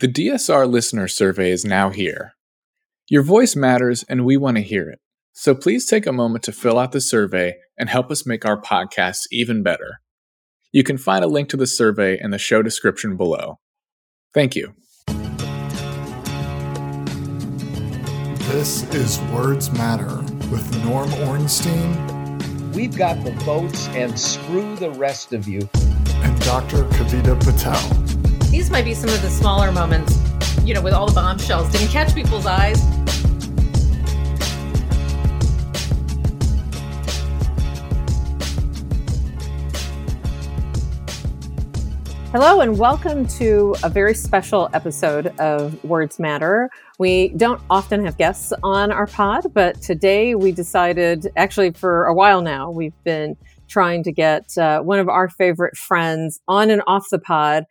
The DSR Listener Survey is now here. Your voice matters, and we want to hear it. So please take a moment to fill out the survey and help us make our podcasts even better. You can find a link to the survey in the show description below. Thank you. This is Words Matter with Norm Ornstein. We've got the votes, and screw the rest of you. And Dr. Kavita Patel. These might be some of the smaller moments, you know, with all the bombshells. Didn't catch people's eyes. Hello, and welcome to a very special episode of Words Matter. We don't often have guests on our pod, but today we decided, actually for a while now, we've been trying to get one of our favorite friends on and off the pod,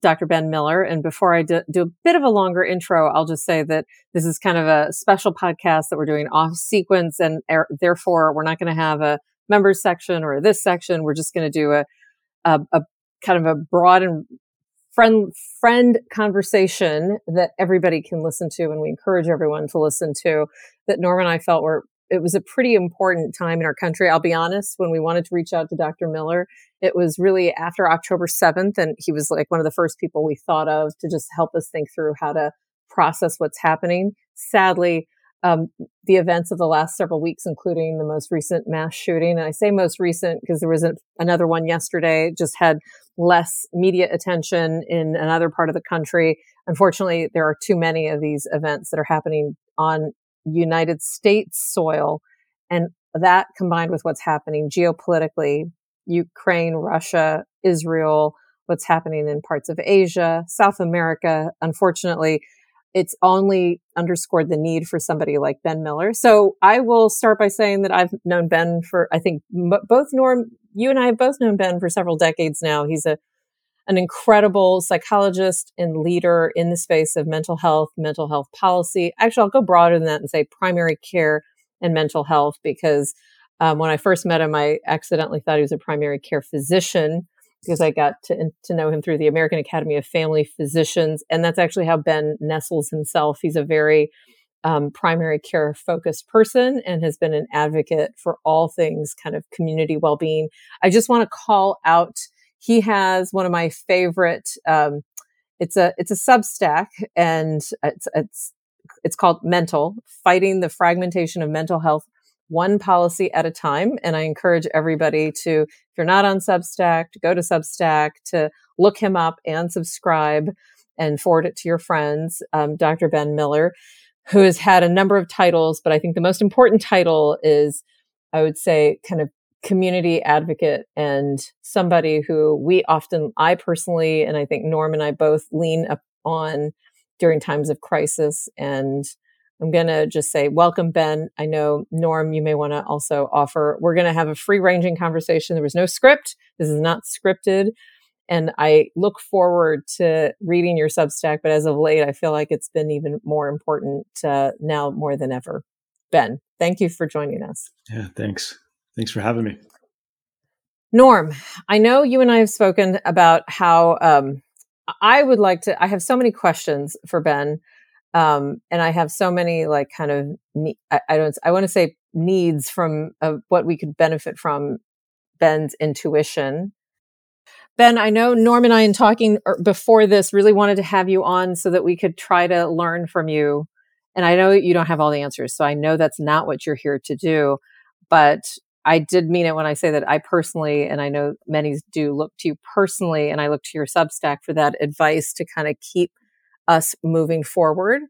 Dr. Ben Miller. And before I do a bit of a longer intro, I'll just say that this is kind of a special podcast that we're doing off sequence, and therefore we're not going to have a members section or this section. We're just going to do a kind of a broad and friend conversation that everybody can listen to, and we encourage everyone to listen to. That Norm and I felt it was a pretty important time in our country. I'll be honest, when we wanted to reach out to Dr. Miller, it was really after October 7th. And he was like one of the first people we thought of to just help us think through how to process what's happening. Sadly, the events of the last several weeks, including the most recent mass shooting, and I say most recent because there was another one yesterday, just had less media attention in another part of the country. Unfortunately, there are too many of these events that are happening on United States soil. And that, combined with what's happening geopolitically, Ukraine, Russia, Israel, what's happening in parts of Asia, South America, unfortunately, it's only underscored the need for somebody like Ben Miller. So I will start by saying that I've known Ben for, I think both Norm, you and I have both known Ben for several decades now. He's an incredible psychologist and leader in the space of mental health policy. Actually, I'll go broader than that and say primary care and mental health, because when I first met him, I accidentally thought he was a primary care physician, because I got to know him through the American Academy of Family Physicians. And that's actually how Ben nestles himself. He's a very primary care focused person and has been an advocate for all things kind of community well-being. I just want to call out, he has one of my favorite, it's a Substack, and it's called Mental, Fighting the Fragmentation of Mental Health, One Policy at a Time. And I encourage everybody to, if you're not on Substack, to go to Substack, to look him up and subscribe and forward it to your friends. Dr. Ben Miller, who has had a number of titles, but I think the most important title is, I would say, kind of community advocate, and somebody who I personally, and I think Norm and I both, lean up on during times of crisis. And I'm going to just say, welcome, Ben. I know, Norm, you may want to also offer, we're going to have a free-ranging conversation. There was no script. This is not scripted. And I look forward to reading your Substack, but as of late, I feel like it's been even more important now more than ever. Ben, thank you for joining us. Yeah, thanks. Thanks for having me. Norm, I know you and I have spoken about how I have so many questions for Ben. And I have so many like kind of, I want to say needs from what we could benefit from Ben's intuition. Ben, I know Norm and I, in talking before this, really wanted to have you on so that we could try to learn from you. And I know you don't have all the answers, so I know that's not what you're here to do, but I did mean it when I say that I personally, and I know many do, look to you personally, and I look to your Substack for that advice to kind of keep us moving forward.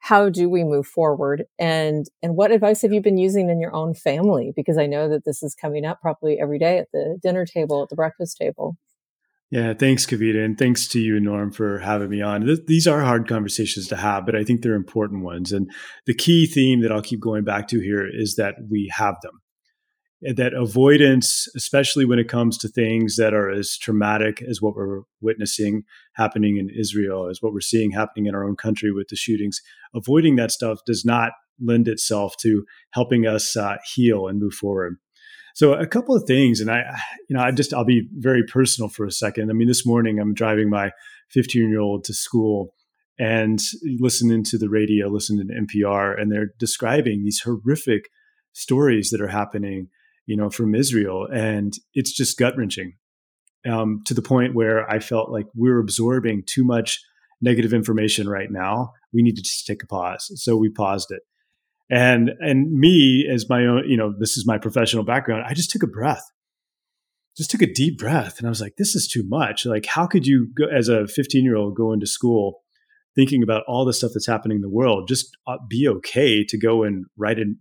How do we move forward? And what advice have you been using in your own family? Because I know that this is coming up probably every day at the dinner table, at the breakfast table. Yeah, thanks, Kavita. And thanks to you, Norm, for having me on. These are hard conversations to have, but I think they're important ones. And the key theme that I'll keep going back to here is that we have them. That avoidance, especially when it comes to things that are as traumatic as what we're witnessing happening in Israel, as what we're seeing happening in our own country with the shootings, avoiding that stuff does not lend itself to helping us heal and move forward. So a couple of things, and I'll be very personal for a second. I mean, this morning I'm driving my 15-year-old to school and listening to the radio, listening to NPR, and they're describing these horrific stories that are happening, you know, from Israel. And it's just gut-wrenching, to the point where I felt like we're absorbing too much negative information right now. We need to just take a pause. So we paused it. And me, as my own, you know, this is my professional background, I just took a breath. Just took a deep breath. And I was like, this is too much. Like, how could you, go, as a 15-year-old, go into school thinking about all the stuff that's happening in the world? Just be okay to go and write an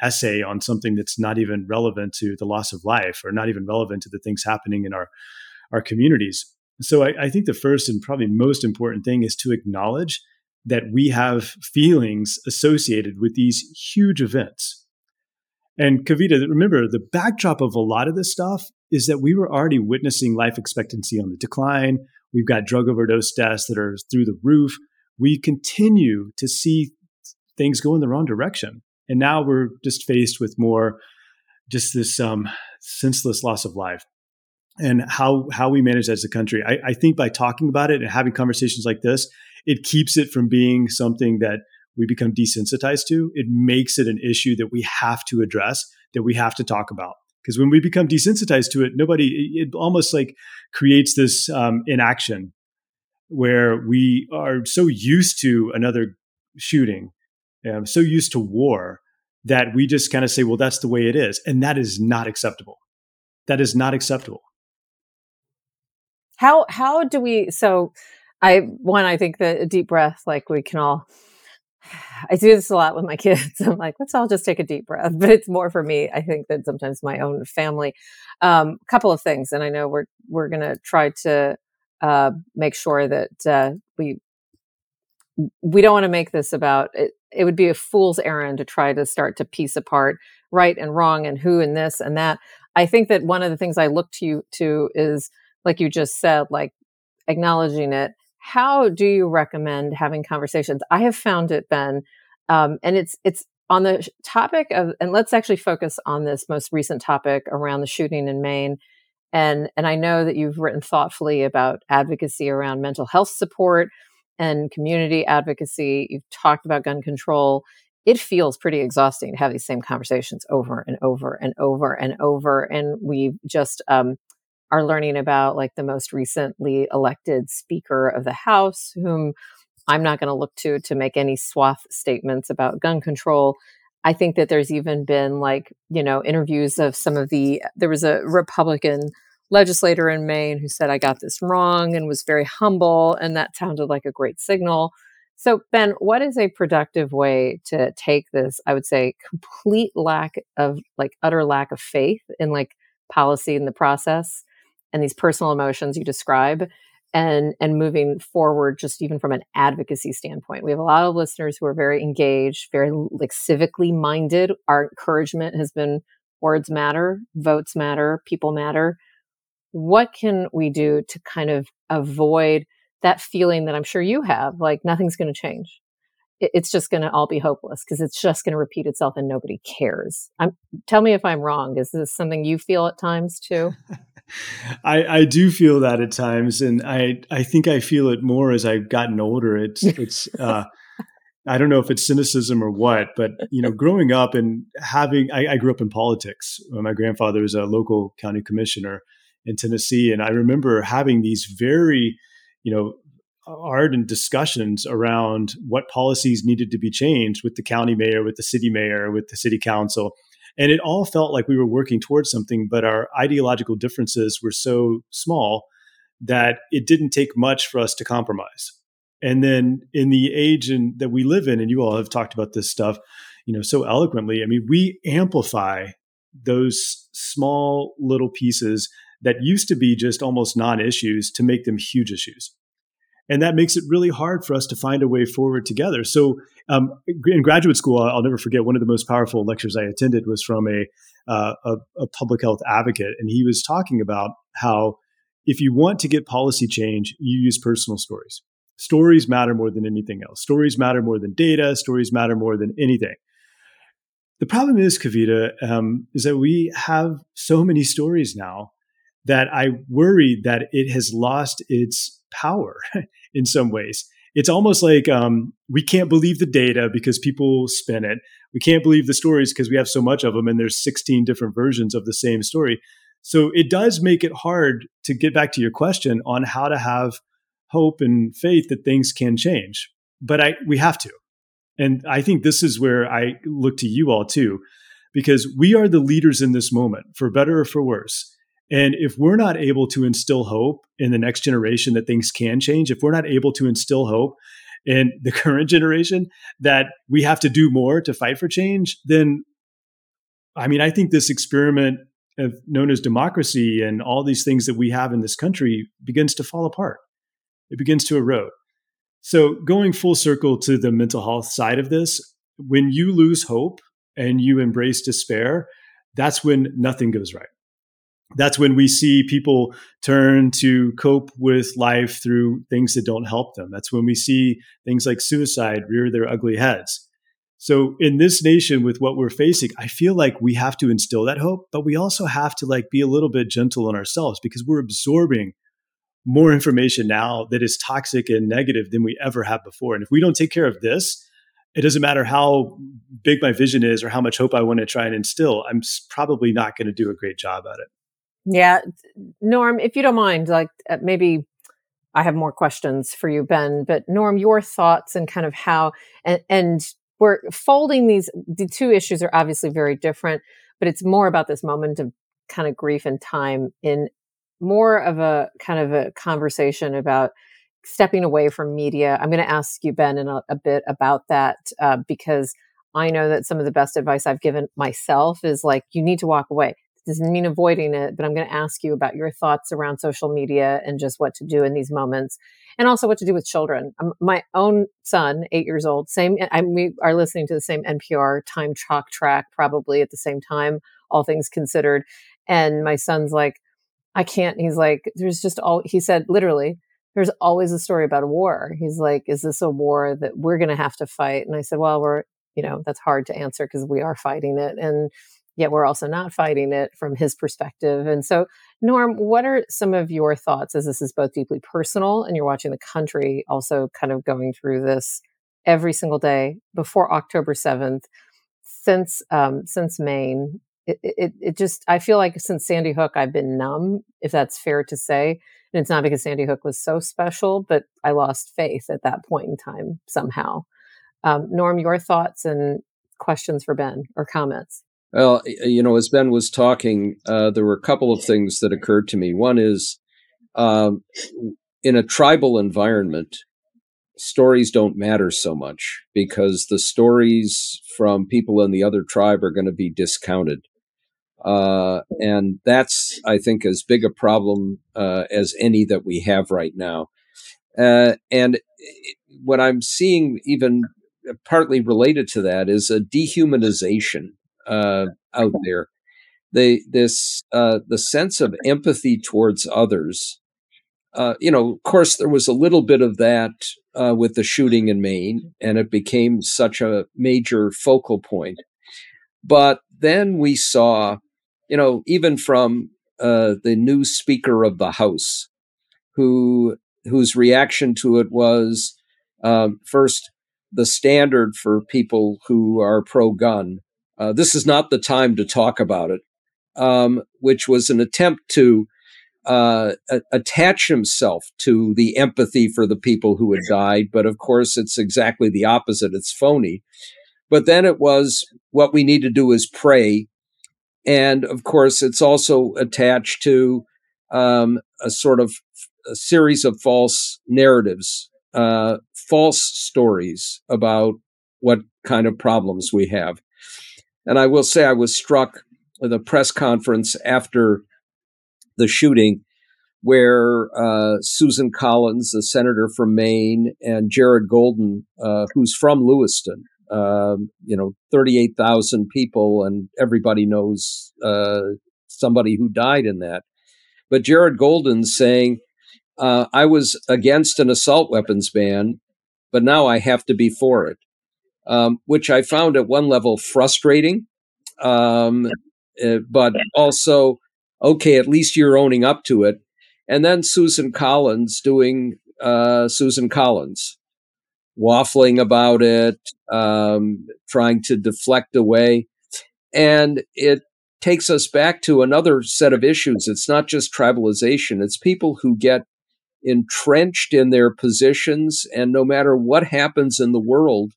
essay on something that's not even relevant to the loss of life, or not even relevant to the things happening in our communities. So I think the first and probably most important thing is to acknowledge that we have feelings associated with these huge events. And Kavita, remember, the backdrop of a lot of this stuff is that we were already witnessing life expectancy on the decline. We've got drug overdose deaths that are through the roof. We continue to see things go in the wrong direction. And now we're just faced with more, just this senseless loss of life. And how we manage that as a country, I think by talking about it and having conversations like this, it keeps it from being something that we become desensitized to. It makes it an issue that we have to address, that we have to talk about. Because when we become desensitized to it, it almost like creates this inaction where we are so used to another shooting, so used to war, that we just kind of say, well, that's the way it is. And that is not acceptable. That is not acceptable. How do we, so I think that a deep breath, like we can all, I do this a lot with my kids. I'm like, let's all just take a deep breath. But it's more for me, I think, than sometimes my own family. Couple of things. And I know we're going to try to make sure that we don't want to make this about, it would be a fool's errand to try to start to piece apart right and wrong and who and this and that. I think that one of the things I look to you to is, like you just said, like acknowledging it. How do you recommend having conversations? I have found it, Ben, and it's on the topic of, and let's actually focus on this most recent topic around the shooting in Maine. And I know that you've written thoughtfully about advocacy around mental health support and community advocacy. You've talked about gun control. It feels pretty exhausting to have these same conversations over and over and over and over. And we just, are learning about like the most recently elected Speaker of the House, whom I'm not going to look to make any swath statements about gun control. I think that there's even been like, you know, interviews of some of there was a Republican legislator in Maine who said, I got this wrong, and was very humble. And that sounded like a great signal. So Ben, what is a productive way to take this, I would say, complete lack of like utter lack of faith in like policy in the process, and these personal emotions you describe, and moving forward, just even from an advocacy standpoint? We have a lot of listeners who are very engaged, very like civically minded. Our encouragement has been words matter, votes matter, people matter. What can we do to kind of avoid that feeling that I'm sure you have, like nothing's going to change? It's just going to all be hopeless because it's just going to repeat itself and nobody cares. Tell me if I'm wrong. Is this something you feel at times too? I do feel that at times, and I think I feel it more as I've gotten older. It's I don't know if it's cynicism or what, but you know, growing up and having, I grew up in politics. My grandfather was a local county commissioner in Tennessee, and I remember having these very, you know, ardent discussions around what policies needed to be changed with the county mayor, with the city mayor, with the city council. And it all felt like we were working towards something, but our ideological differences were so small that it didn't take much for us to compromise. And then in the age that we live in, and you all have talked about this stuff, you know, so eloquently, I mean, we amplify those small little pieces that used to be just almost non-issues to make them huge issues. And that makes it really hard for us to find a way forward together. So in graduate school, I'll never forget, one of the most powerful lectures I attended was from a public health advocate. And he was talking about how if you want to get policy change, you use personal stories. Stories matter more than anything else. Stories matter more than data. Stories matter more than anything. The problem is, Kavita, is that we have so many stories now that I worry that it has lost its power in some ways. It's almost like we can't believe the data because people spin it. We can't believe the stories because we have so much of them and there's 16 different versions of the same story. So it does make it hard to get back to your question on how to have hope and faith that things can change. But we have to. And I think this is where I look to you all too, because we are the leaders in this moment, for better or for worse. And if we're not able to instill hope in the next generation that things can change, if we're not able to instill hope in the current generation that we have to do more to fight for change, then, I mean, I think this experiment known as democracy and all these things that we have in this country begins to fall apart. It begins to erode. So going full circle to the mental health side of this, when you lose hope and you embrace despair, that's when nothing goes right. That's when we see people turn to cope with life through things that don't help them. That's when we see things like suicide rear their ugly heads. So in this nation, with what we're facing, I feel like we have to instill that hope, but we also have to be a little bit gentle on ourselves because we're absorbing more information now that is toxic and negative than we ever have before. And if we don't take care of this, it doesn't matter how big my vision is or how much hope I want to try and instill, I'm probably not going to do a great job at it. Yeah. Norm, if you don't mind, maybe I have more questions for you, Ben, but Norm, your thoughts and kind of how, and we're folding the two issues are obviously very different, but it's more about this moment of kind of grief and time in more of a kind of a conversation about stepping away from media. I'm going to ask you, Ben, in a bit about that because I know that some of the best advice I've given myself is you need to walk away. It doesn't mean avoiding it, but I'm going to ask you about your thoughts around social media and just what to do in these moments and also what to do with children. My own son, 8 years old, we are listening to the same NPR Time Chalk track probably at the same time, all things considered. And my son's I can't. He's he said literally, there's always a story about a war. He's is this a war that we're going to have to fight? And I said, well, that's hard to answer because we are fighting it. And yet we're also not fighting it from his perspective. And so Norm, what are some of your thoughts as this is both deeply personal and you're watching the country also kind of going through this every single day before October 7th, since Maine? It just, I feel like since Sandy Hook, I've been numb, if that's fair to say. And it's not because Sandy Hook was so special, but I lost faith at that point in time somehow. Norm, your thoughts and questions for Ben or comments? Well, as Ben was talking, there were a couple of things that occurred to me. One is in a tribal environment, stories don't matter so much because the stories from people in the other tribe are going to be discounted. And that's, I think, as big a problem as any that we have right now. And what I'm seeing even partly related to that is a dehumanization out there. The sense of empathy towards others. Of course, there was a little bit of that with the shooting in Maine, and it became such a major focal point. But then we saw, even from the new Speaker of the House, whose reaction to it was first the standard for people who are pro-gun. This is not the time to talk about it, which was an attempt to attach himself to the empathy for the people who had died. But of course, it's exactly the opposite. It's phony. But then it was what we need to do is pray. And of course, it's also attached to a series of false narratives, false stories about what kind of problems we have. And I will say I was struck with a press conference after the shooting where Susan Collins, the senator from Maine, and Jared Golden, who's from Lewiston, 38,000 people, and everybody knows somebody who died in that. But Jared Golden saying, I was against an assault weapons ban, but now I have to be for it, which I found at one level frustrating, but also, okay, at least you're owning up to it. And then Susan Collins doing Susan Collins, waffling about it, trying to deflect away. And it takes us back to another set of issues. It's not just tribalization. It's people who get entrenched in their positions and no matter what happens in the world,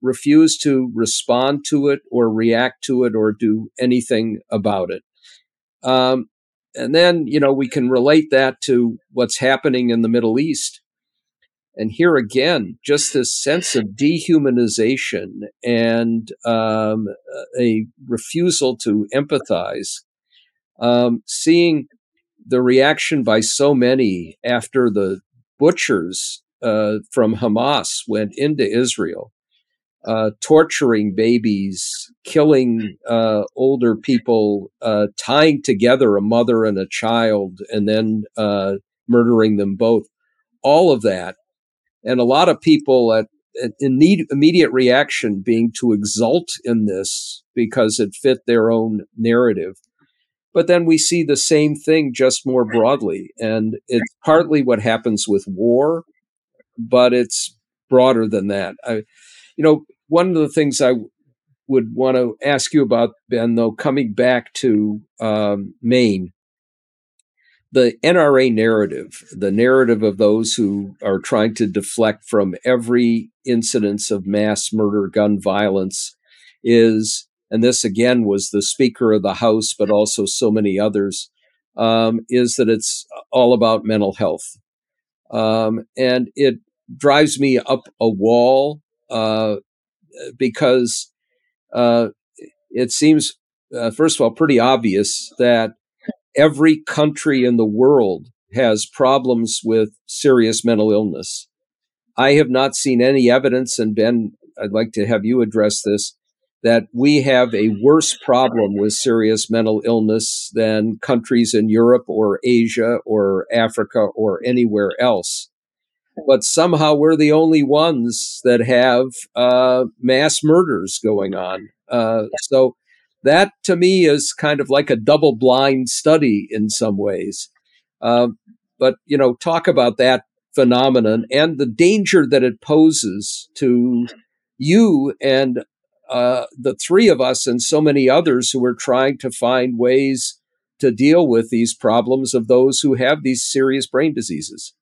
refuse to respond to it or react to it or do anything about it. And then, you know, we can relate that to what's happening in the Middle East. And here again, just this sense of dehumanization and a refusal to empathize. Seeing the reaction by so many after the butchers from Hamas went into Israel, torturing babies, killing older people, tying together a mother and a child, and then murdering them both. All of that. And a lot of people at immediate reaction being to exult in this because it fit their own narrative. But then we see the same thing just more broadly. And it's partly what happens with war, but it's broader than that. You know, one of the things I would want to ask you about, Ben, though, coming back to Maine, the NRA narrative, the narrative of those who are trying to deflect from every incidence of mass murder, gun violence is, and this again was the Speaker of the House, but also so many others, is that it's all about mental health. And it drives me up a wall. Because it seems, first of all, pretty obvious that every country in the world has problems with serious mental illness. I have not seen any evidence, and Ben, I'd like to have you address this, that we have a worse problem with serious mental illness than countries in Europe or Asia or Africa or anywhere else. But somehow we're the only ones that have mass murders going on. So that to me is kind of like a double blind study in some ways. But, you know, talk about that phenomenon and the danger that it poses to you and the three of us and so many others who are trying to find ways to deal with these problems of those who have these serious brain diseases.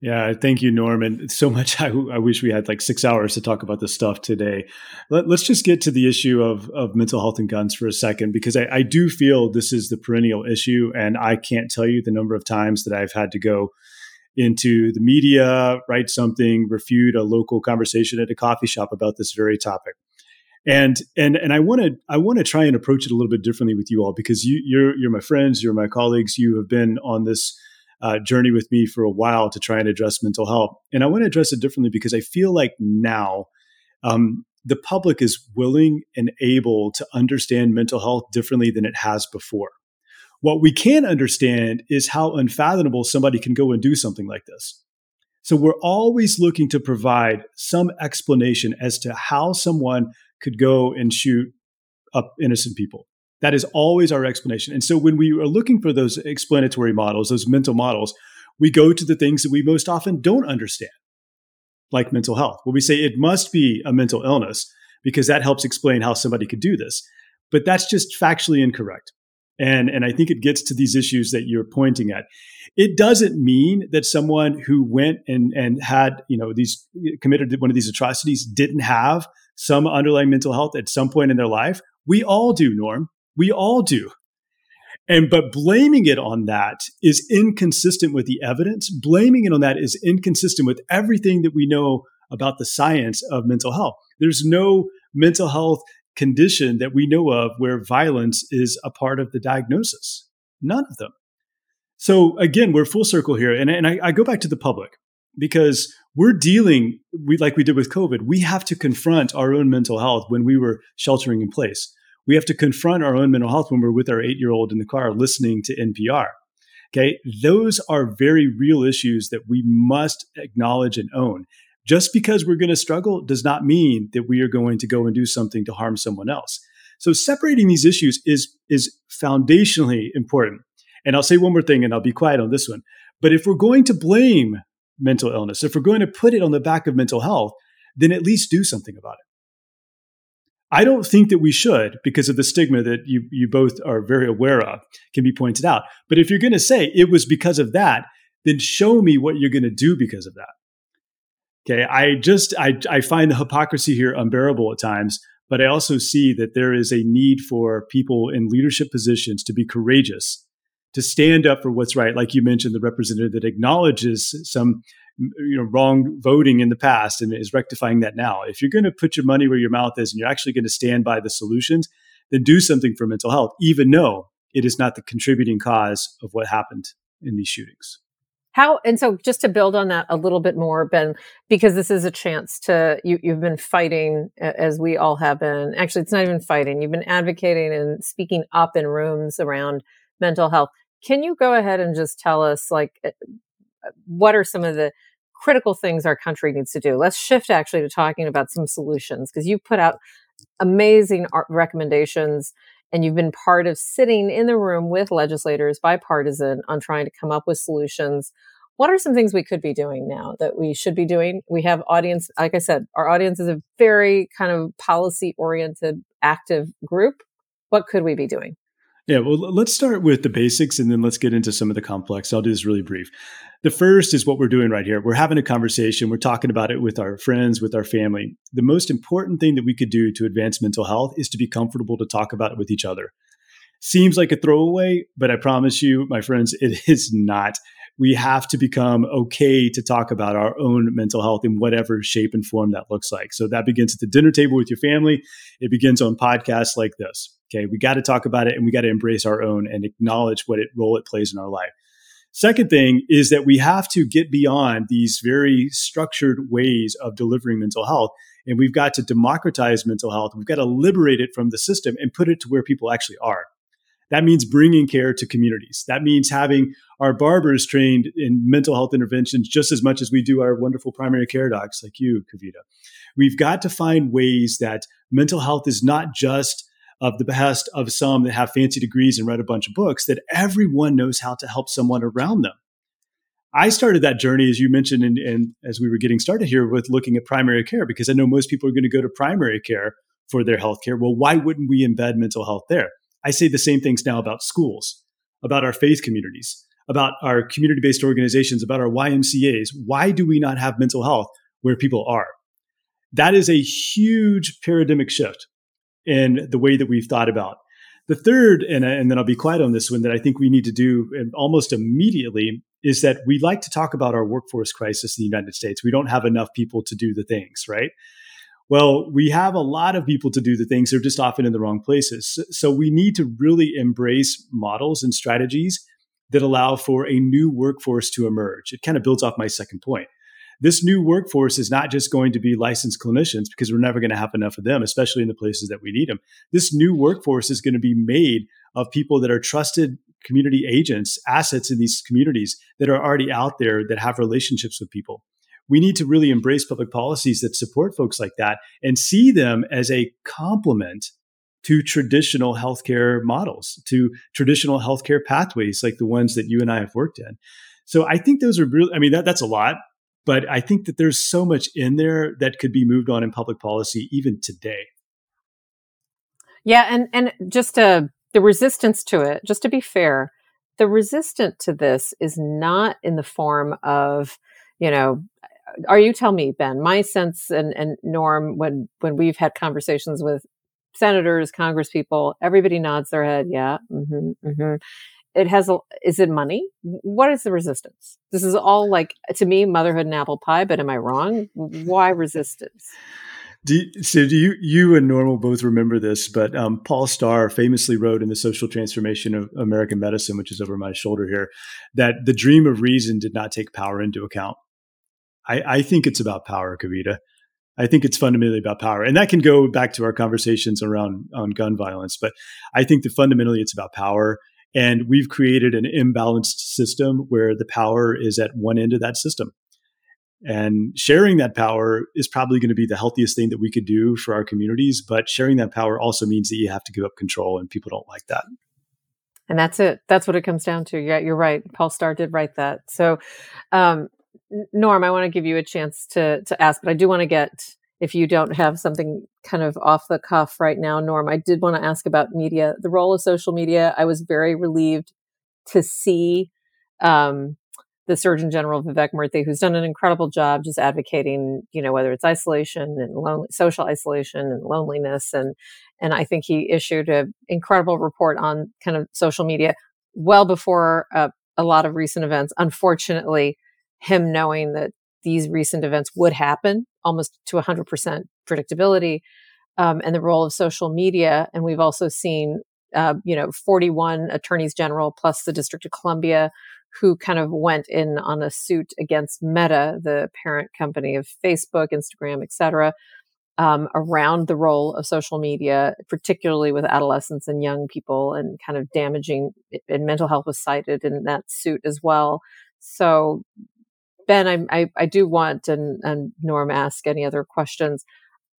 Yeah, thank you, Norm. And so much, I wish we had like 6 hours to talk about this stuff today. Let's just get to the issue of mental health and guns for a second, because I do feel this is the perennial issue. And I can't tell you the number of times that I've had to go into the media, write something, refute a local conversation at a coffee shop about this very topic. And I want to try and approach it a little bit differently with you all, because you're my friends, you're my colleagues, you have been on this journey with me for a while to try and address mental health. And I want to address it differently because I feel like now the public is willing and able to understand mental health differently than it has before. What we can understand is how unfathomable somebody can go and do something like this. So we're always looking to provide some explanation as to how someone could go and shoot up innocent people. That is always our explanation. And so when we are looking for those explanatory models, those mental models, we go to the things that we most often don't understand, like mental health. Well, we say it must be a mental illness because that helps explain how somebody could do this. But that's just factually incorrect. And I think it gets to these issues that you're pointing at. It doesn't mean that someone who went and had, you know, these committed one of these atrocities didn't have some underlying mental health at some point in their life. We all do, Norm. We all do. But blaming it on that is inconsistent with the evidence. Blaming it on that is inconsistent with everything that we know about the science of mental health. There's no mental health condition that we know of where violence is a part of the diagnosis. None of them. So again, we're full circle here. And I go back to the public because we're dealing, like we did with COVID, we have to confront our own mental health when we were sheltering in place. We have to confront our own mental health when we're with our 8-year-old in the car listening to NPR. Okay, those are very real issues that we must acknowledge and own. Just because we're going to struggle does not mean that we are going to go and do something to harm someone else. So separating these issues is foundationally important. And I'll say one more thing, and I'll be quiet on this one. But if we're going to blame mental illness, if we're going to put it on the back of mental health, then at least do something about it. I don't think that we should, because of the stigma that you both are very aware of, can be pointed out. But if you're going to say it was because of that, then show me what you're going to do because of that. Okay, I find the hypocrisy here unbearable at times, but I also see that there is a need for people in leadership positions to be courageous, to stand up for what's right. Like you mentioned, the representative that acknowledges some wrong voting in the past and is rectifying that now. If you're going to put your money where your mouth is and you're actually going to stand by the solutions, then do something for mental health, even though it is not the contributing cause of what happened in these shootings. And so just to build on that a little bit more, Ben, because this is a chance to, you've been fighting, as we all have been. Actually, it's not even fighting. You've been advocating and speaking up in rooms around mental health. Can you go ahead and just tell us, what are some of the critical things our country needs to do? Let's shift actually to talking about some solutions, because you put out amazing recommendations. And you've been part of sitting in the room with legislators, bipartisan, on trying to come up with solutions. What are some things we could be doing now that we should be doing? We have audience, like I said, our audience is a very kind of policy-oriented, active group. What could we be doing? Yeah, well, let's start with the basics and then let's get into some of the complex. I'll do this really brief. The first is what we're doing right here. We're having a conversation. We're talking about it with our friends, with our family. The most important thing that we could do to advance mental health is to be comfortable to talk about it with each other. Seems like a throwaway, but I promise you, my friends, it is not. We have to become okay to talk about our own mental health in whatever shape and form that looks like. So that begins at the dinner table with your family. It begins on podcasts like this. Okay, we got to talk about it and we got to embrace our own and acknowledge what role it plays in our life. Second thing is that we have to get beyond these very structured ways of delivering mental health. And we've got to democratize mental health. We've got to liberate it from the system and put it to where people actually are. That means bringing care to communities. That means having our barbers trained in mental health interventions just as much as we do our wonderful primary care docs like you, Kavita. We've got to find ways that mental health is not just of the behest of some that have fancy degrees and read a bunch of books, that everyone knows how to help someone around them. I started that journey, as you mentioned, and as we were getting started here, with looking at primary care, because I know most people are going to go to primary care for their healthcare. Well, why wouldn't we embed mental health there? I say the same things now about schools, about our faith communities, about our community-based organizations, about our YMCAs. Why do we not have mental health where people are? That is a huge paradigmic shift in the way that we've thought about. The third, and then I'll be quiet on this one, that I think we need to do almost immediately is that we like to talk about our workforce crisis in the United States. We don't have enough people to do the things, right? Well, we have a lot of people to do the things. They're just often in the wrong places. So we need to really embrace models and strategies that allow for a new workforce to emerge. It kind of builds off my second point. This new workforce is not just going to be licensed clinicians, because we're never going to have enough of them, especially in the places that we need them. This new workforce is going to be made of people that are trusted community agents, assets in these communities that are already out there that have relationships with people. We need to really embrace public policies that support folks like that and see them as a complement to traditional healthcare models, to traditional healthcare pathways like the ones that you and I have worked in. So I think those are really, that's a lot, but I think that there's so much in there that could be moved on in public policy even today. Yeah, and just the resistance to it, just to be fair, the resistance to this is not in the form of, or you tell me, Ben, my sense and Norm, when we've had conversations with senators, congresspeople, everybody nods their head. Yeah. Mm-hmm, mm-hmm. Is it money? What is the resistance? This is all to me, motherhood and apple pie, but am I wrong? Why resistance? Do you and Norm will both remember this, but Paul Starr famously wrote in The Social Transformation of American Medicine, which is over my shoulder here, that the dream of reason did not take power into account. I think it's about power, Kavita. I think it's fundamentally about power. And that can go back to our conversations around on gun violence. But I think that fundamentally it's about power. And we've created an imbalanced system where the power is at one end of that system. And sharing that power is probably going to be the healthiest thing that we could do for our communities. But sharing that power also means that you have to give up control, and people don't like that. And that's it. That's what it comes down to. Yeah, you're right. Paul Starr did write that. So, Norm, I want to give you a chance to ask, but I do want to get, if you don't have something kind of off the cuff right now, Norm, I did want to ask about media, the role of social media. I was very relieved to see the Surgeon General, Vivek Murthy, who's done an incredible job just advocating, you know, whether it's isolation and social isolation and loneliness. And I think he issued an incredible report on kind of social media well before a lot of recent events. Unfortunately, him knowing that these recent events would happen almost to 100% predictability and the role of social media. And we've also seen, 41 attorneys general plus the District of Columbia who kind of went in on a suit against Meta, the parent company of Facebook, Instagram, et cetera, around the role of social media, particularly with adolescents and young people and kind of damaging, and mental health was cited in that suit as well. So Ben, I do want, and Norm ask any other questions,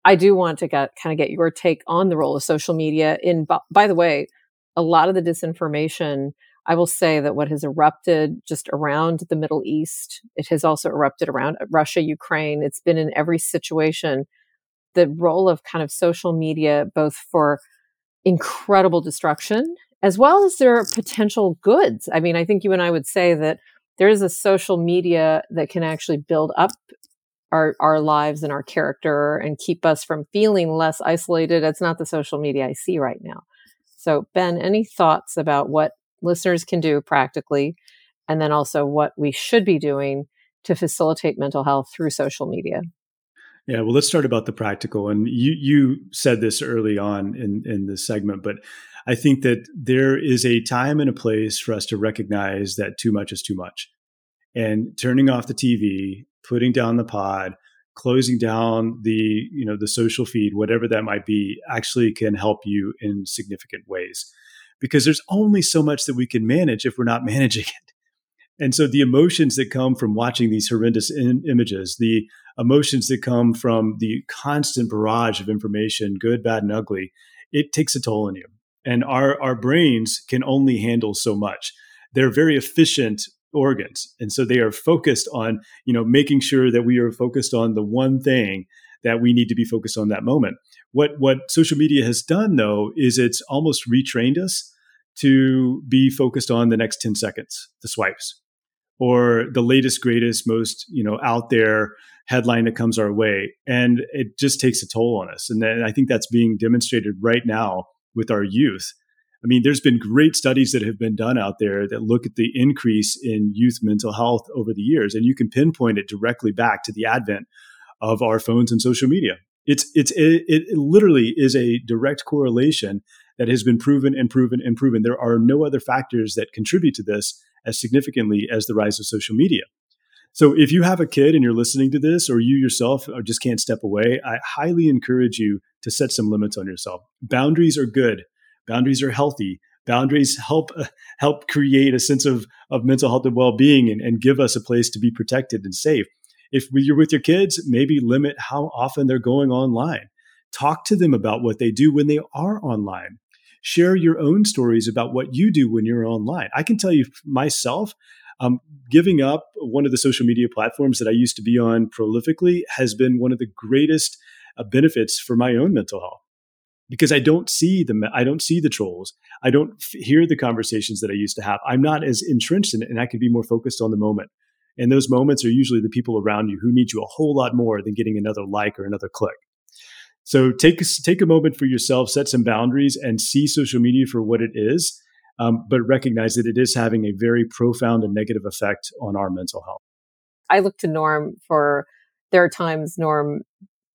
I do want to get your take on the role of social media in, by the way, a lot of the disinformation. I will say that what has erupted just around the Middle East, it has also erupted around Russia, Ukraine. It's been in every situation. The role of kind of social media, both for incredible destruction, as well as their potential goods. I mean, I think you and I would say that there is a social media that can actually build up our lives and our character and keep us from feeling less isolated. That's not the social media I see right now. So, Ben, any thoughts about what listeners can do practically, and then also what we should be doing to facilitate mental health through social media? Yeah, well, let's start about the practical. And you said this early on in this segment, but I think that there is a time and a place for us to recognize that too much is too much. And turning off the TV, putting down the pod, closing down the social feed, whatever that might be, actually can help you in significant ways. Because there's only so much that we can manage if we're not managing it. And so the emotions that come from watching these horrendous images, the emotions that come from the constant barrage of information, good, bad, and ugly, it takes a toll on you. And our brains can only handle so much. They're very efficient organs. And so they are focused on, making sure that we are focused on the one thing that we need to be focused on that moment. What social media has done, though, is it's almost retrained us to be focused on the next 10 seconds, the swipes, or the latest, greatest, most out there headline that comes our way. And it just takes a toll on us. And then I think that's being demonstrated right now with our youth. I mean, there's been great studies that have been done out there that look at the increase in youth mental health over the years. And you can pinpoint it directly back to the advent of our phones and social media. It literally is a direct correlation that has been proven and proven and proven. There are no other factors that contribute to this as significantly as the rise of social media. So if you have a kid and you're listening to this, or you yourself just can't step away, I highly encourage you to set some limits on yourself. Boundaries are good. Boundaries are healthy. Boundaries help create a sense of mental health and well-being and give us a place to be protected and safe. If you're with your kids, maybe limit how often they're going online. Talk to them about what they do when they are online. Share your own stories about what you do when you're online. I can tell you myself, giving up one of the social media platforms that I used to be on prolifically has been one of the greatest benefits for my own mental health. Because I don't see the trolls. I don't hear the conversations that I used to have. I'm not as entrenched in it, and I can be more focused on the moment. And those moments are usually the people around you who need you a whole lot more than getting another like or another click. So take a moment for yourself, set some boundaries, and see social media for what it is, but recognize that it is having a very profound and negative effect on our mental health. I look to Norm there are times, Norm,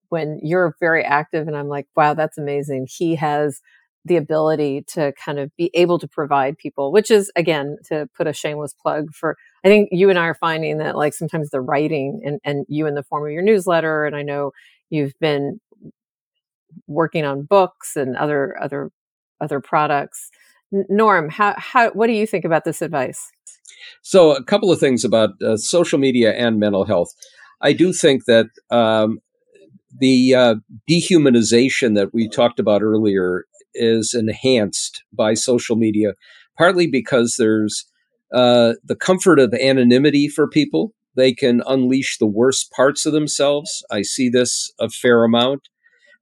when you're very active and I'm like, wow, that's amazing. He has the ability to kind of be able to provide people, which is, again, to put a shameless plug for, I think you and I are finding that like sometimes the writing and you in the form of your newsletter, and I know you've been working on books and other products. Norm, what do you think about this advice? So a couple of things about social media and mental health. I do think that the dehumanization that we talked about earlier is enhanced by social media, partly because there's the comfort of anonymity for people. They can unleash the worst parts of themselves. I see this a fair amount.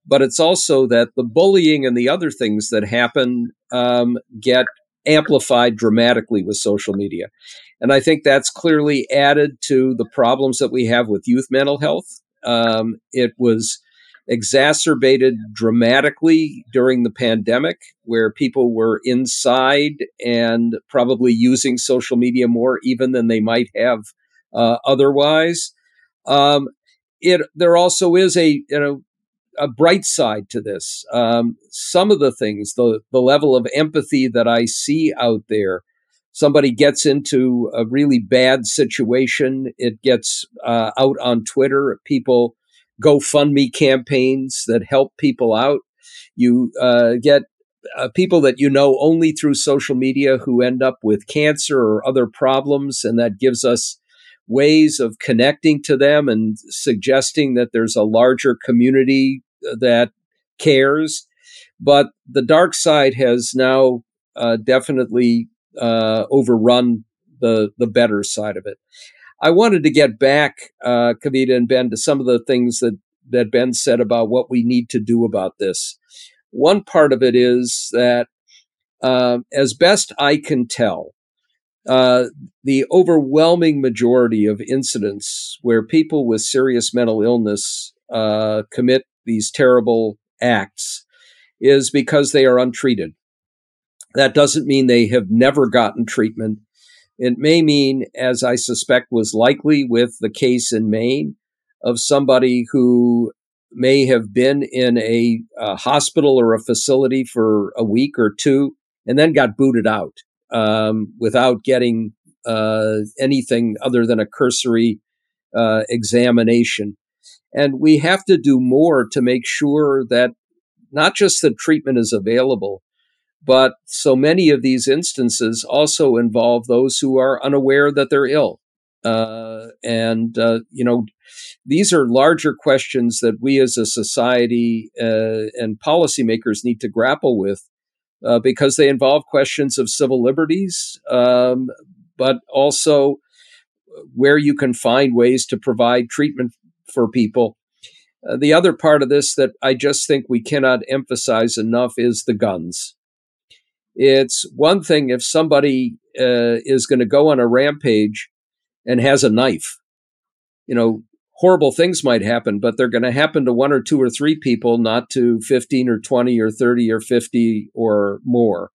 But it's also that the bullying and the other things that happen get amplified dramatically with social media. And I think that's clearly added to the problems that we have with youth mental health. It was exacerbated dramatically during the pandemic, where people were inside and probably using social media more even than they might have otherwise. There also is a bright side to this. Some of the things, the level of empathy that I see out there. Somebody gets into a really bad situation. It gets out on Twitter. People GoFundMe campaigns that help people out. You get people that you know only through social media who end up with cancer or other problems, and that gives us ways of connecting to them and suggesting that there's a larger community that cares. But the dark side has now definitely overrun the better side of it. I wanted to get back, Kavita and Ben, to some of the things that Ben said about what we need to do about this. One part of it is that, as best I can tell, the overwhelming majority of incidents where people with serious mental illness commit these terrible acts is because they are untreated. That doesn't mean they have never gotten treatment. It may mean, as I suspect was likely with the case in Maine, of somebody who may have been in a hospital or a facility for a week or two and then got booted out without getting anything other than a cursory examination. And we have to do more to make sure that not just the treatment is available, but so many of these instances also involve those who are unaware that they're ill. These are larger questions that we as a society and policymakers need to grapple with because they involve questions of civil liberties, but also where you can find ways to provide treatment for people. The other part of this that I just think we cannot emphasize enough is the guns. It's one thing if somebody is going to go on a rampage and has a knife. You know, horrible things might happen, but they're going to happen to one or two or three people, not to 15 or 20 or 30 or 50 or more.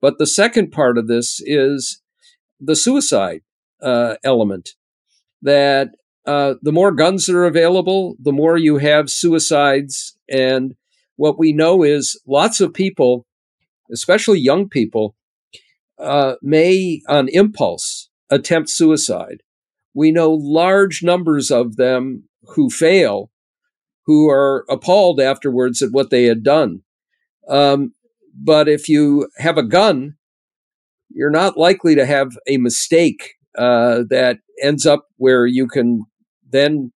But the second part of this is the suicide element, that the more guns that are available, the more you have suicides. And what we know is lots of people, especially young people, may on impulse attempt suicide. We know large numbers of them who fail, who are appalled afterwards at what they had done. But if you have a gun, you're not likely to have a mistake that ends up where you can then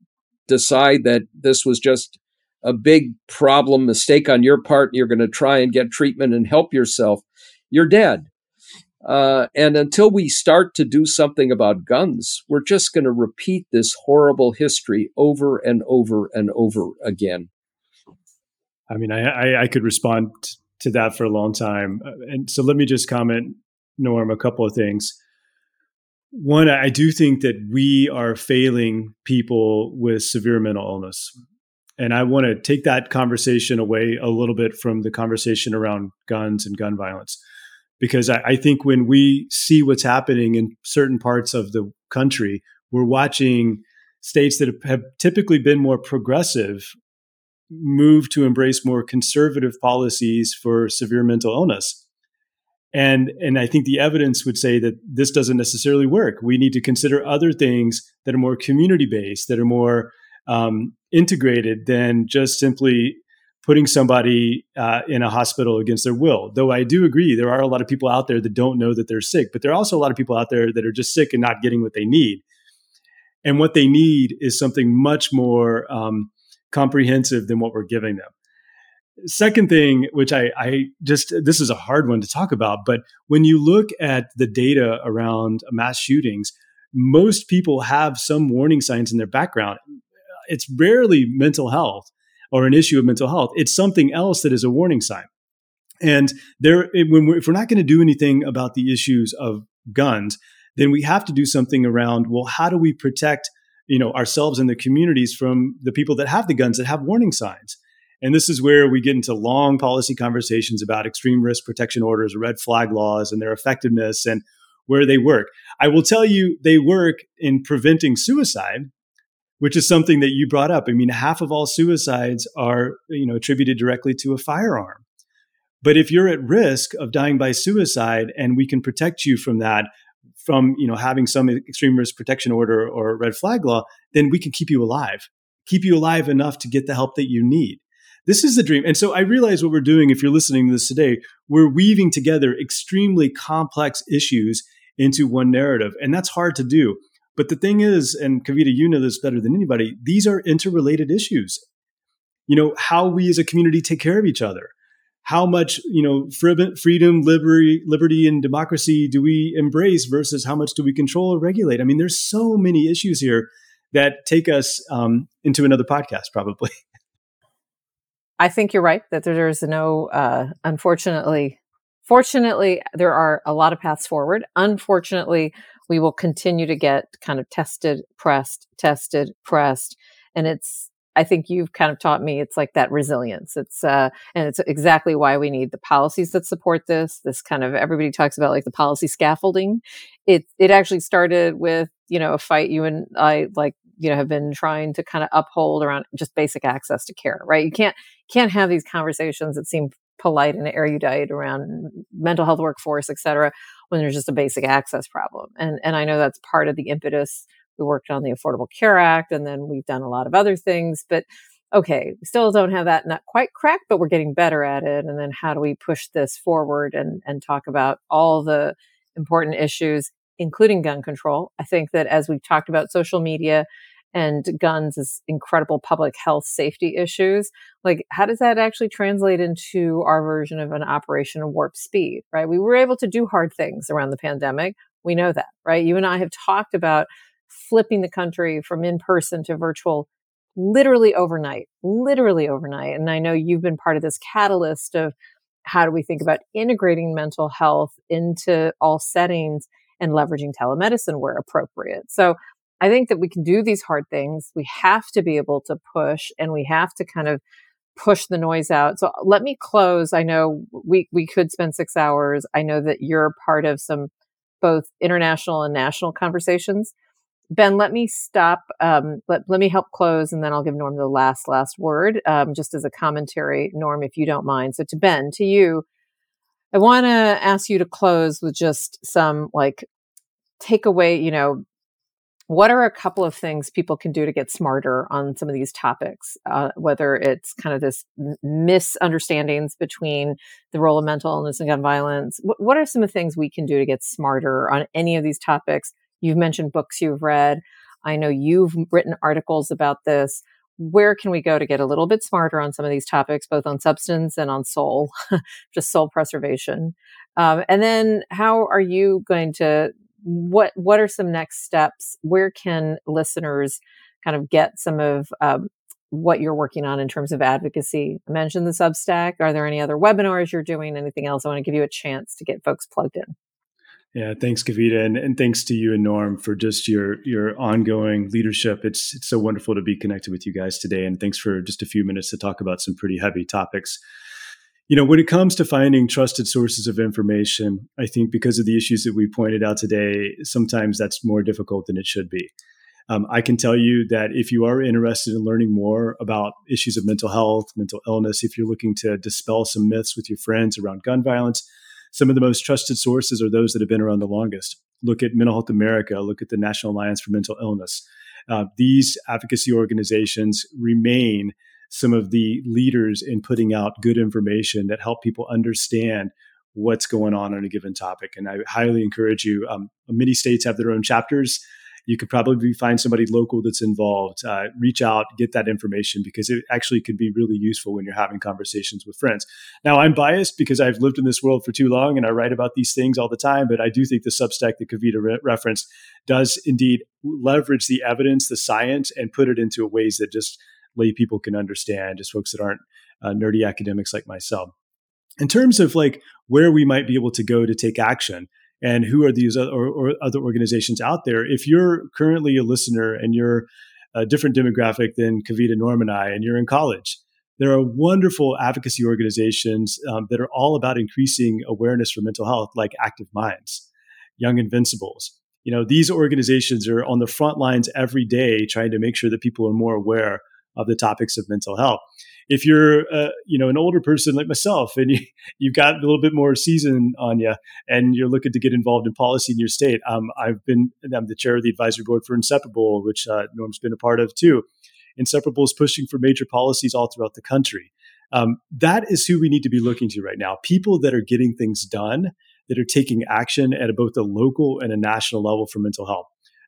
decide that this was just a big problem, mistake on your part, and you're going to try and get treatment and help yourself. You're dead. And until we start to do something about guns, we're just going to repeat this horrible history over and over and over again. I mean, I could respond to that for a long time. And so let me just comment, Norm, a couple of things. One, I do think that we are failing people with severe mental illness. And I want to take that conversation away a little bit from the conversation around guns and gun violence, because I think when we see what's happening in certain parts of the country, we're watching states that have typically been more progressive move to embrace more conservative policies for severe mental illness. And I think the evidence would say that this doesn't necessarily work. We need to consider other things that are more community-based, that are more integrated than just simply putting somebody in a hospital against their will. Though I do agree, there are a lot of people out there that don't know that they're sick, but there are also a lot of people out there that are just sick and not getting what they need. And what they need is something much more comprehensive than what we're giving them. Second thing, which I just, this is a hard one to talk about, but when you look at the data around mass shootings, most people have some warning signs in their background. It's rarely mental health or an issue of mental health. It's something else that is a warning sign. And if we're not going to do anything about the issues of guns, then we have to do something around, well, how do we protect, ourselves and the communities from the people that have the guns that have warning signs? And this is where we get into long policy conversations about extreme risk protection orders, red flag laws, and their effectiveness and where they work. I will tell you, they work in preventing suicide, which is something that you brought up. I mean, half of all suicides are, attributed directly to a firearm. But if you're at risk of dying by suicide and we can protect you from that, from, having some extreme risk protection order or red flag law, then we can keep you alive enough to get the help that you need. This is the dream. And so I realize what we're doing, if you're listening to this today, we're weaving together extremely complex issues into one narrative. And that's hard to do. But the thing is, and Kavita, you know this better than anybody, these are interrelated issues. How we as a community take care of each other. How much, freedom, liberty, and democracy do we embrace versus how much do we control or regulate? I mean, there's so many issues here that take us into another podcast, probably. I think you're right that there's no, fortunately, there are a lot of paths forward. Unfortunately, we will continue to get kind of tested, pressed. And it's, I think you've kind of taught me, it's like that resilience. It's, and it's exactly why we need the policies that support this kind of, everybody talks about like the policy scaffolding. It actually started with, a fight you and I have been trying to kind of uphold around just basic access to care, right? You can't have these conversations that seem polite and erudite around mental health workforce, et cetera, when there's just a basic access problem. And I know that's part of the impetus. We worked on the Affordable Care Act, and then we've done a lot of other things. But okay, we still don't have that nut quite cracked, but we're getting better at it. And then how do we push this forward and talk about all the important issues, including gun control? I think that as we've talked about social media and guns as incredible public health safety issues, like how does that actually translate into our version of an Operation Warp Speed, right? We were able to do hard things around the pandemic. We know that, right? You and I have talked about flipping the country from in-person to virtual literally overnight. And I know you've been part of this catalyst of how do we think about integrating mental health into all settings and leveraging telemedicine where appropriate. So I think that we can do these hard things. We have to be able to push, and we have to kind of push the noise out. So let me close. I know we could spend 6 hours. I know that you're part of some both international and national conversations. Ben, let me stop. Let me help close, and then I'll give Norm the last word, just as a commentary, Norm, if you don't mind. So to Ben, to you, I want to ask you to close with just some takeaway, what are a couple of things people can do to get smarter on some of these topics, whether it's kind of this misunderstandings between the role of mental illness and gun violence? What are some of the things we can do to get smarter on any of these topics? You've mentioned books you've read. I know you've written articles about this. Where can we go to get a little bit smarter on some of these topics, both on substance and on soul, just soul preservation? And then how are you going to, what are some next steps? Where can listeners kind of get some of what you're working on in terms of advocacy? I mentioned the Substack. Are there any other webinars you're doing? Anything else? I want to give you a chance to get folks plugged in. Yeah, thanks, Kavita, and thanks to you and Norm for just your ongoing leadership. It's so wonderful to be connected with you guys today, and thanks for just a few minutes to talk about some pretty heavy topics. When it comes to finding trusted sources of information, I think because of the issues that we pointed out today, sometimes that's more difficult than it should be. I can tell you that if you are interested in learning more about issues of mental health, mental illness, if you're looking to dispel some myths with your friends around gun violence, some of the most trusted sources are those that have been around the longest. Look at Mental Health America, look at the National Alliance for Mental Illness. These advocacy organizations remain some of the leaders in putting out good information that help people understand what's going on a given topic. And I highly encourage you, many states have their own chapters. you could probably find somebody local that's involved. Reach out, get that information, because it actually could be really useful when you're having conversations with friends. Now, I'm biased because I've lived in this world for too long and I write about these things all the time, but I do think the Substack that Kavita referenced does indeed leverage the evidence, the science, and put it into ways that just lay people can understand, just folks that aren't nerdy academics like myself. In terms of like where we might be able to go to take action and who are these or other organizations out there, if you're currently a listener and you're a different demographic than Kavita, Norm, and I, and you're in college, there are wonderful advocacy organizations that are all about increasing awareness for mental health, like Active Minds, Young Invincibles. You know, these organizations are on the front lines every day trying to make sure that people are more aware of the topics of mental health. If you're, an older person like myself, and you've got a little bit more season on you, and you're looking to get involved in policy in your state, I'm the chair of the advisory board for Inseparable, which Norm's been a part of too. Inseparable is pushing for major policies all throughout the country. That is who we need to be looking to right now. People that are getting things done, that are taking action at both the local and a national level for mental health.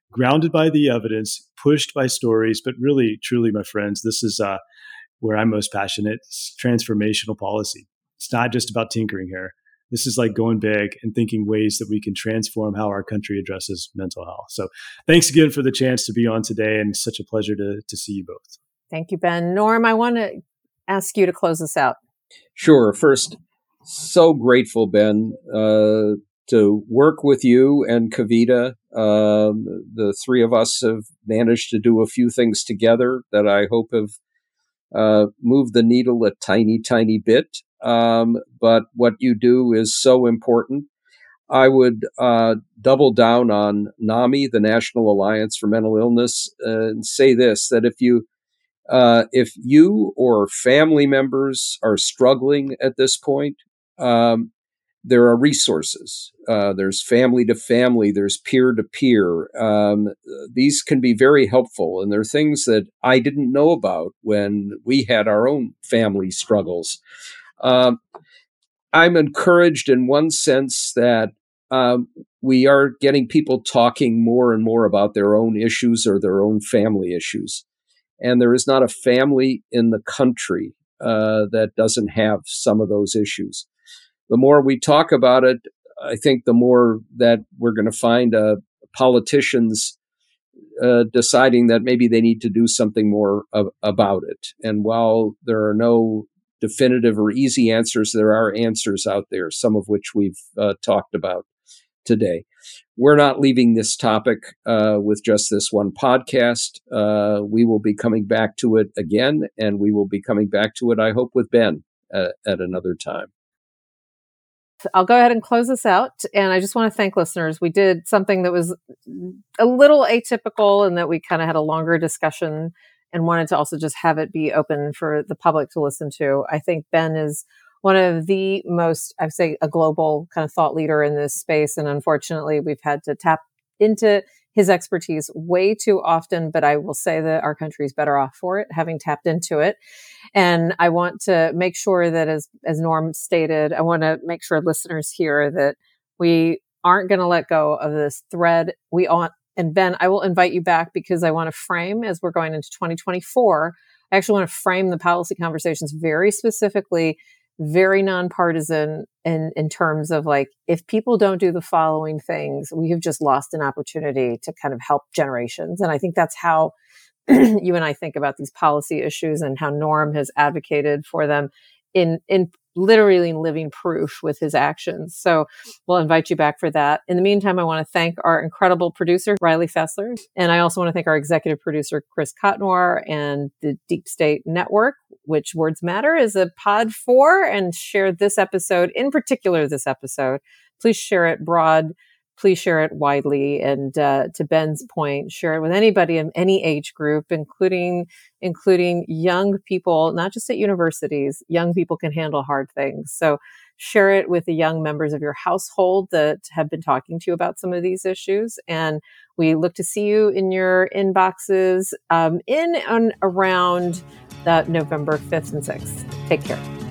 Grounded by the evidence, pushed by stories, but really, truly, my friends, this is where I'm most passionate. It's transformational policy. It's not just about tinkering here. This is like going big and thinking ways that we can transform how our country addresses mental health. So thanks again for the chance to be on today, and such a pleasure to see you both. Thank you, Ben. Norm, I want to ask you to close us out. Sure. First, so grateful, Ben, to work with you and Kavita. The three of us have managed to do a few things together that I hope have moved the needle a tiny, tiny bit. But what you do is so important. I would double down on NAMI, the National Alliance for Mental Illness, and say this, that if you or family members are struggling at this point, there are resources. There's family to family. There's peer to peer. These can be very helpful. And they're things that I didn't know about when we had our own family struggles. I'm encouraged in one sense that we are getting people talking more and more about their own issues or their own family issues. And there is not a family in the country that doesn't have some of those issues. The more we talk about it, I think the more that we're going to find politicians deciding that maybe they need to do something more about it. And while there are no definitive or easy answers, there are answers out there, some of which we've talked about today. We're not leaving this topic with just this one podcast. We will be coming back to it again, and we will be coming back to it, I hope, with Ben at another time. I'll go ahead and close this out. And I just want to thank listeners. We did something that was a little atypical in that we kind of had a longer discussion and wanted to also just have it be open for the public to listen to. I think Ben is one of the most, I'd say, a global kind of thought leader in this space. And unfortunately, we've had to tap into his expertise way too often, but I will say that our country is better off for it, having tapped into it. And I want to make sure that, as Norm stated, I want to make sure listeners hear that we aren't going to let go of this thread. And Ben, I will invite you back because I want to frame, as we're going into 2024, I actually want to frame the policy conversations very specifically, very nonpartisan, in terms of like, if people don't do the following things, we have just lost an opportunity to kind of help generations. And I think that's how you and I think about these policy issues and how Norm has advocated for them in literally living proof with his actions. So we'll invite you back for that. In the meantime, I want to thank our incredible producer, Riley Fessler. And I also want to thank our executive producer, Chris Cottenoir, and the Deep State Network, which Words Matter is a pod for, and share this episode, in particular this episode. Please share it broad. Please share it widely. And to Ben's point, share it with anybody in any age group, including young people, not just at universities. Young people can handle hard things. So share it with the young members of your household that have been talking to you about some of these issues. And we look to see you in your inboxes in and around November 5th and 6th. Take care.